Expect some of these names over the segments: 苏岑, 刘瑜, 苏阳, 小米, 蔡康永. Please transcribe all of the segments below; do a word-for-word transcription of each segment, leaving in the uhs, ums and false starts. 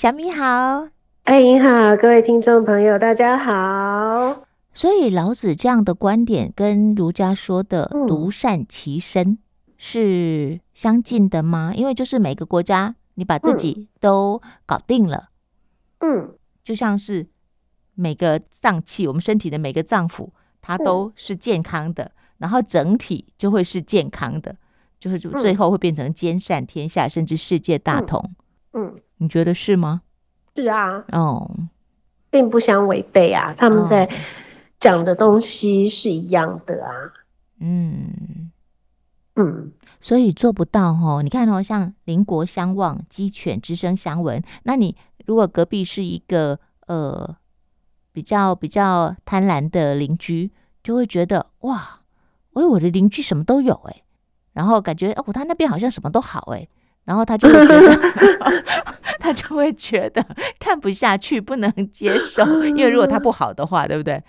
小米好。哎，您好，各位听众朋友大家好。所以老子这样的观点跟儒家说的独善其身是相近的吗？因为就是每个国家你把自己都搞定了，嗯，就像是每个脏器，我们身体的每个脏腑它都是健康的，然后整体就会是健康的，就是最后会变成兼善天下，甚至世界大同。 嗯， 嗯，你觉得是吗？是啊，哦，并不相违背啊，他们在讲的东西是一样的啊。嗯嗯，所以做不到哦。你看哦，像邻国相望，鸡犬之声相闻。那你如果隔壁是一个呃比较比较贪婪的邻居，就会觉得哇，我我的邻居什么都有哎、欸。然后感觉哦，他那边好像什么都好哎、欸，然后他就会觉得，他就会觉得看不下去，不能接受，因为如果他不好的话，对不对？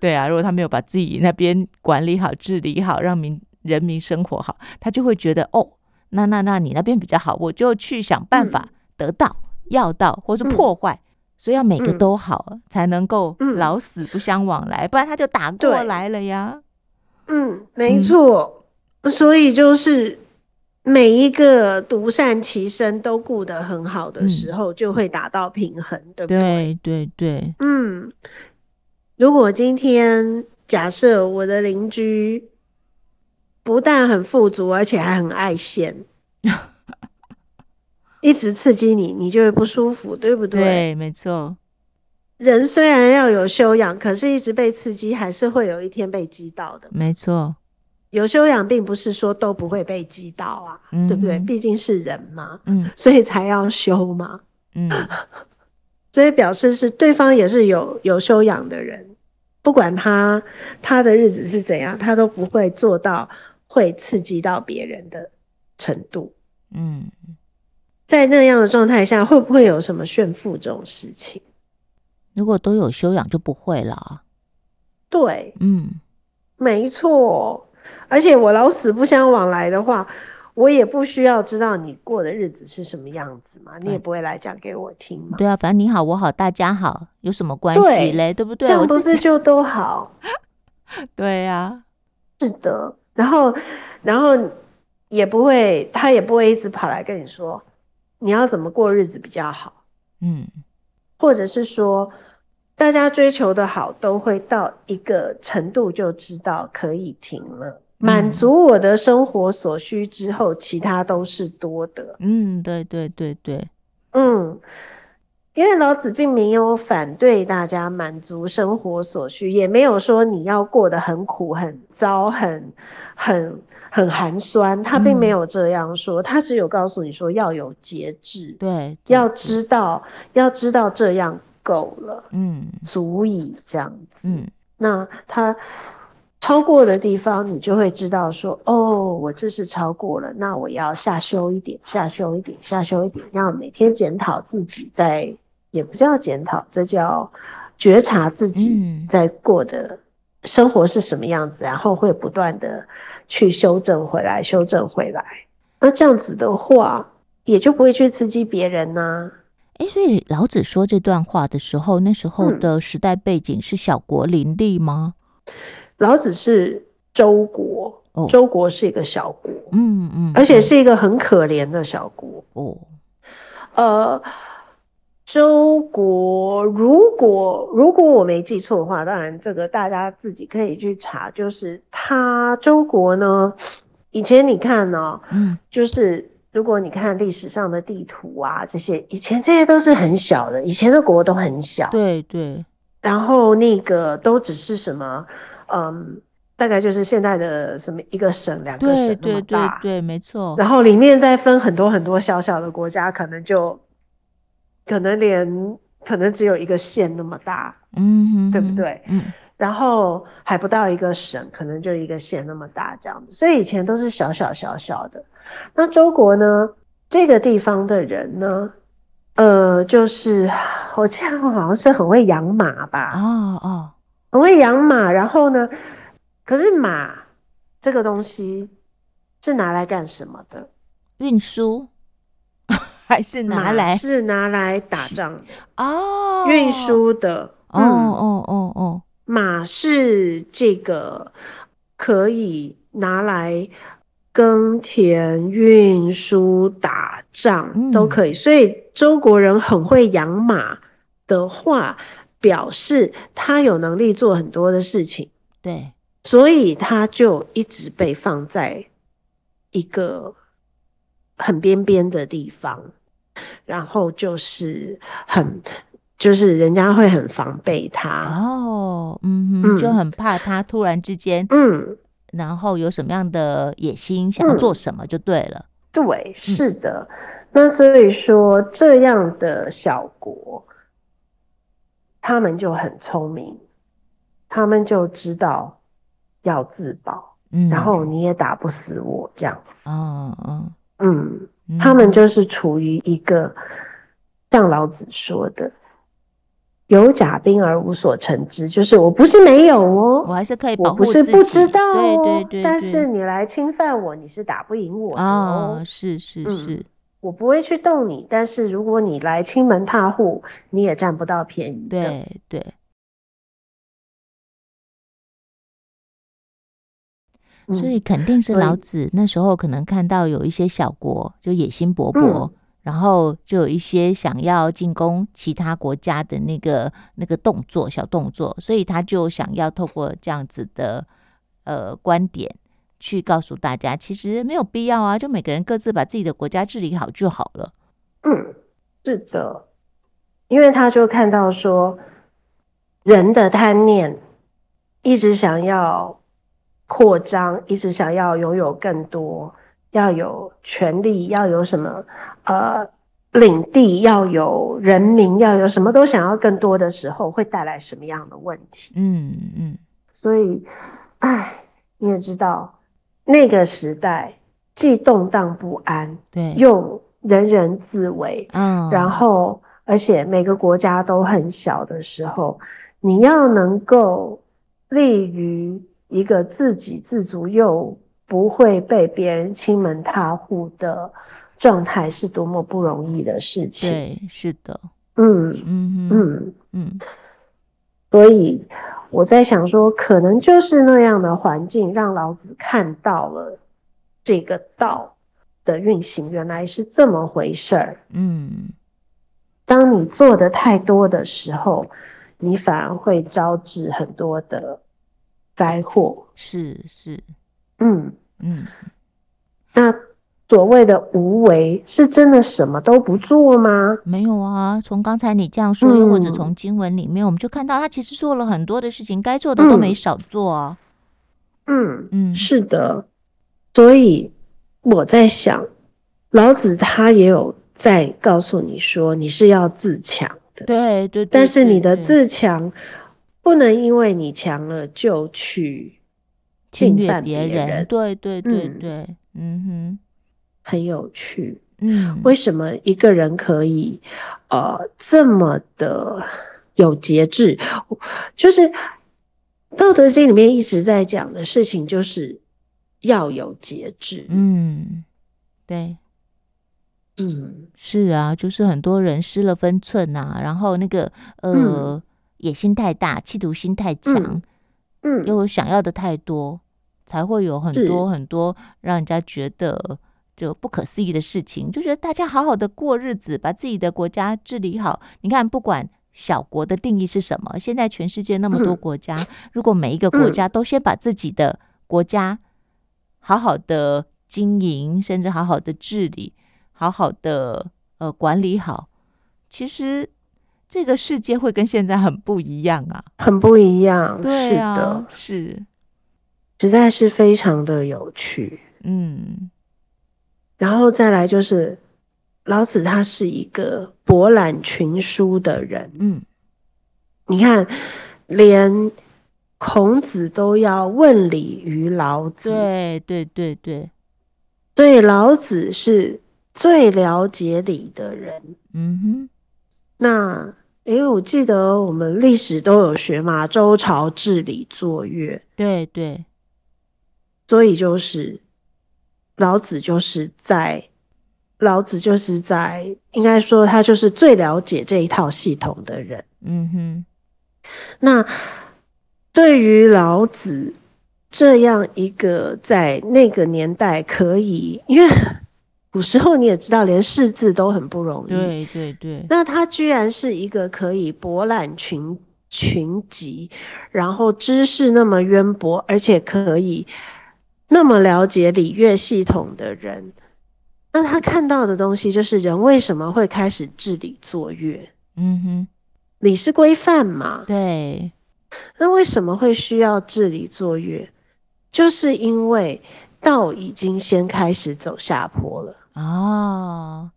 对啊，如果他没有把自己那边管理好、治理好，让民人民生活好，他就会觉得哦，那那那你那边比较好，我就去想办法得到、嗯、要到，或是破坏。嗯，所以要每个都好、嗯、才能够老死不相往来、嗯、不然他就打过来了呀。嗯，没错。嗯，所以就是每一个独善其身都顾得很好的时候，就会达到平衡、嗯、对不对？对对对。嗯，如果今天假设我的邻居不但很富足，而且还很爱现一直刺激你，你就会不舒服，对不对？对，没错。人虽然要有修养，可是一直被刺激，还是会有一天被激到的。没错。有修养并不是说都不会被激到啊、嗯、对不对？毕竟是人嘛、嗯、所以才要修嘛、嗯、所以表示是对方也是有有修养的人，不管他他的日子是怎样，他都不会做到会刺激到别人的程度。嗯，在那样的状态下，会不会有什么炫富这种事情？如果都有修养就不会了。对，嗯，没错。而且我老死不相往来的话，我也不需要知道你过的日子是什么样子嘛，你也不会来讲给我听嘛。对啊，反正你好我好大家好有什么关系嘞？ 对， 对不对？这样不是就都好对啊，是的。然后然后也不会，他也不会一直跑来跟你说你要怎么过日子比较好。嗯，或者是说大家追求的好都会到一个程度就知道可以停了，满足我的生活所需之后，其他都是多的。嗯，对对对对。嗯，因为老子并没有反对大家满足生活所需，也没有说你要过得很苦很糟很很很寒酸，他并没有这样说、嗯、他只有告诉你说要有节制。 对， 对， 对，要知道要知道这样够了，嗯，足以这样子。嗯，那他超过的地方，你就会知道说，哦，我这是超过了，那我要下修一点，下修一点，下修一点，要每天检讨自己在，在也不叫检讨，这叫觉察自己在过的生活是什么样子，嗯、然后会不断的去修正回来，修正回来。那这样子的话，也就不会去刺激别人啊。欸、所以老子说这段话的时候，那时候的时代背景是小国林立吗？嗯、老子是周国、哦、周国是一个小国，嗯嗯，而且是一个很可怜的小国。哦，呃，周国如果如果我没记错的话，当然这个大家自己可以去查，就是他周国呢，以前你看呢、哦，嗯，就是。如果你看历史上的地图啊，这些以前这些都是很小的，以前的国都很小，对对。然后那个都只是什么，嗯，大概就是现在的什么一个省、两个省那么大，对对对对，没错。然后里面再分很多很多小小的国家，可能就可能连可能只有一个县那么大，嗯哼哼，对不对？嗯。然后还不到一个省，可能就一个县那么大这样子，所以以前都是小小小小的。那周国呢，这个地方的人呢，呃，就是我记得好像是很会养马吧，哦哦，很会养马。然后呢，可是马这个东西是拿来干什么的？运输还是拿来是拿来打仗哦，运输的、嗯、哦哦哦哦，马是这个可以拿来耕田、运输、打仗、嗯、都可以，所以周国人很会养马的话，表示他有能力做很多的事情，对，所以他就一直被放在一个很边边的地方，然后就是很就是人家会很防备他哦，嗯哼，就很怕他突然之间嗯，然后有什么样的野心、嗯、想要做什么就对了，对，是的、嗯、那所以说这样的小国他们就很聪明，他们就知道要自保、嗯、然后你也打不死我这样子，嗯嗯嗯，他们就是处于一个像老子说的有甲兵而无所成之，就是我不是没有哦，我还是可以保护自己，我不是不知道哦，对对 对, 对，但是你来侵犯我你是打不赢我的哦，哦是是是、嗯、我不会去动你，但是如果你来亲门踏户你也占不到便宜的，对对，所以肯定是老子那时候可能看到有一些小国就野心勃勃、嗯、然后就有一些想要进攻其他国家的那个那个动作小动作，所以他就想要透过这样子的呃观点去告诉大家其实没有必要啊，就每个人各自把自己的国家治理好就好了，嗯，是的，因为他就看到说人的贪念一直想要扩张，一直想要拥有更多，要有权利，要有什么呃领地，要有人民，要有什么都想要更多的时候会带来什么样的问题，嗯嗯，所以哎，你也知道那个时代既动荡不安，对，又人人自危、哦、然后而且每个国家都很小的时候，你要能够立于一个自给自足又不会被别人亲门踏户的状态是多么不容易的事情，对，是的，嗯嗯嗯嗯，所以我在想说可能就是那样的环境让老子看到了这个道的运行原来是这么回事儿。嗯，当你做的太多的时候你反而会招致很多的灾祸，是是，嗯嗯，那所谓的无为是真的什么都不做吗？没有啊，从刚才你这样说、嗯、或者从经文里面我们就看到他其实做了很多的事情，该做的都没少做啊，嗯嗯，是的，所以我在想老子他也有在告诉你说你是要自强的，对 对, 对, 对，但是你的自强不能因为你强了就去侵犯别人，对对对对， 嗯, 嗯哼，很有趣，嗯，为什么一个人可以呃这么的有节制？就是《道德经》里面一直在讲的事情，就是要有节制，嗯，对。嗯，是啊，就是很多人失了分寸啊，然后那个呃。嗯，野心太大，企图心太强、嗯嗯、又想要的太多，才会有很多很多让人家觉得就不可思议的事情，就觉得大家好好的过日子，把自己的国家治理好，你看不管小国的定义是什么，现在全世界那么多国家、嗯、如果每一个国家都先把自己的国家好好的经营，甚至好好的治理，好好的、呃、管理好，其实这个世界会跟现在很不一样啊，很不一样，对、啊、是的，是，实在是非常的有趣，嗯。然后再来就是老子他是一个博览群书的人，嗯，你看连孔子都要问礼于老子，对对对对，所以老子是最了解礼的人，嗯哼。那诶，我记得我们历史都有学嘛，周朝治理作乐，对对，所以就是老子就是在老子就是在应该说他就是最了解这一套系统的人。嗯哼，那对于老子这样一个在那个年代可以，因为古时候你也知道连识字都很不容易，对对对，那他居然是一个可以博览群群集，然后知识那么渊博，而且可以那么了解礼乐系统的人，那他看到的东西就是人为什么会开始治理作乐。嗯哼，礼是规范嘛，对，那为什么会需要治理作乐，就是因为道已经先开始走下坡了。哦，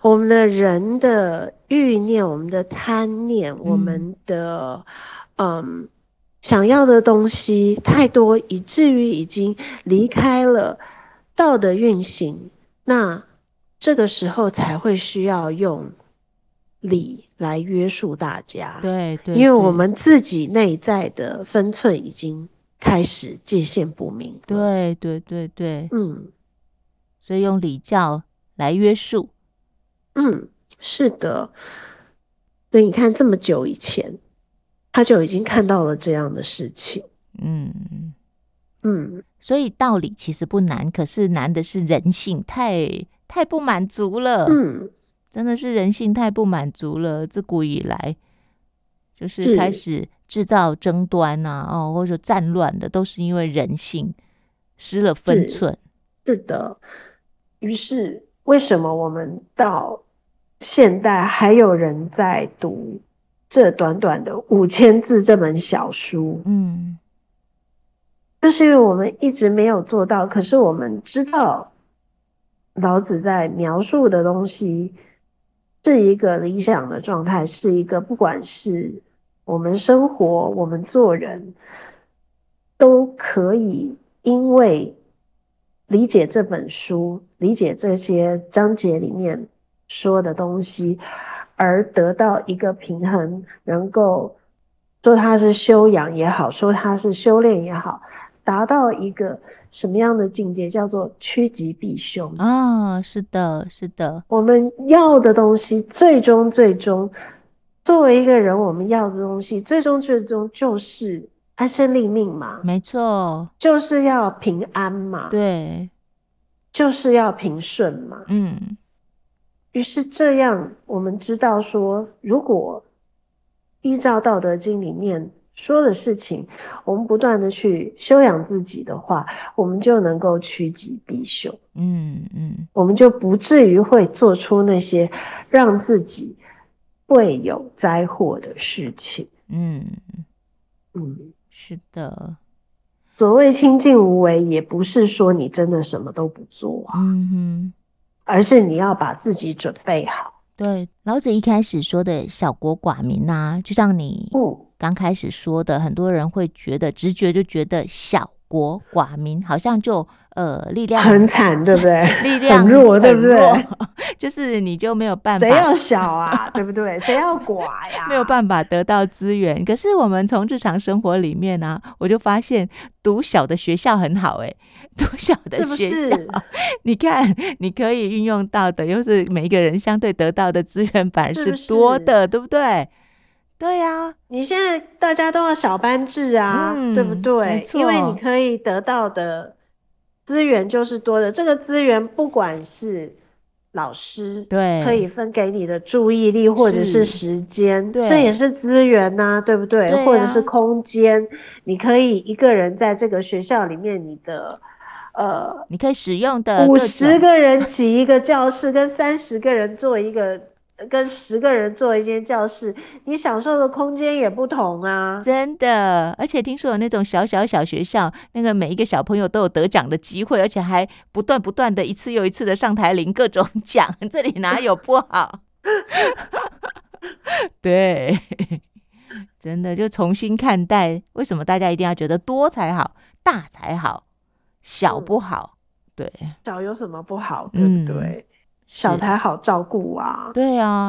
我们的人的欲念，我们的贪念，嗯，我们的嗯想要的东西太多，以至于已经离开了道的运行，那这个时候才会需要用理来约束大家。 对， 对， 对，因为我们自己内在的分寸已经开始界限不明。对对对对，嗯，所以用礼教来约束。嗯，是的。所以你看这么久以前他就已经看到了这样的事情。嗯嗯，所以道理其实不难，可是难的是人性太太不满足了。嗯，真的是人性太不满足了，自古以来就是开始制造争端啊，哦，或者战乱的，都是因为人性失了分寸。 是, 是的，于是为什么我们到现代还有人在读这短短的五千字这本小书？嗯，就是因为我们一直没有做到，可是我们知道老子在描述的东西是一个理想的状态，是一个不管是我们生活我们做人都可以因为理解这本书，理解这些章节里面说的东西而得到一个平衡，能够说它是修养也好，说它是修炼也好，达到一个什么样的境界，叫做趋吉避凶啊。是的是的，我们要的东西最终最终作为一个人，我们要的东西最终最终就是安身立命嘛，没错，就是要平安嘛，对，就是要平顺嘛。嗯，于是这样我们知道说，如果依照道德经里面说的事情，我们不断的去修养自己的话，我们就能够趋吉避凶。嗯嗯，我们就不至于会做出那些让自己会有灾祸的事情。嗯嗯，是的。所谓清净无为，也不是说你真的什么都不做啊，嗯哼，而是你要把自己准备好。对，老子一开始说的小国寡民啊，就像你刚开始说的，嗯，很多人会觉得直觉就觉得小国寡民好像就呃力量很惨，对不对？力量很弱，对不对？就是你就没有办法，谁要小啊，对不对？谁要寡呀？没有办法得到资源。可是我们从日常生活里面啊，我就发现读小的学校很好，欸，读小的学校，是不是？你看你可以运用到的，又是每一个人相对得到的资源反而是多的，是不是？对不对？对啊，你现在大家都要小班制啊，嗯，对不对？因为你可以得到的资源就是多的，这个资源不管是老师对可以分给你的注意力或者是时间，这也是资源啊，对不 对, 对、啊、或者是空间，你可以一个人在这个学校里面，你的呃，你可以使用的五十个人挤一个教室跟三十个人做一个跟十个人做一间教室，你享受的空间也不同啊，真的。而且听说有那种小小小学校，那个每一个小朋友都有得奖的机会，而且还不断不断的一次又一次的上台领各种奖，这里哪有不好？对，真的就重新看待为什么大家一定要觉得多才好大才好小不好，嗯，对，小有什么不好，对不对？嗯，小才好照顾啊，对啊。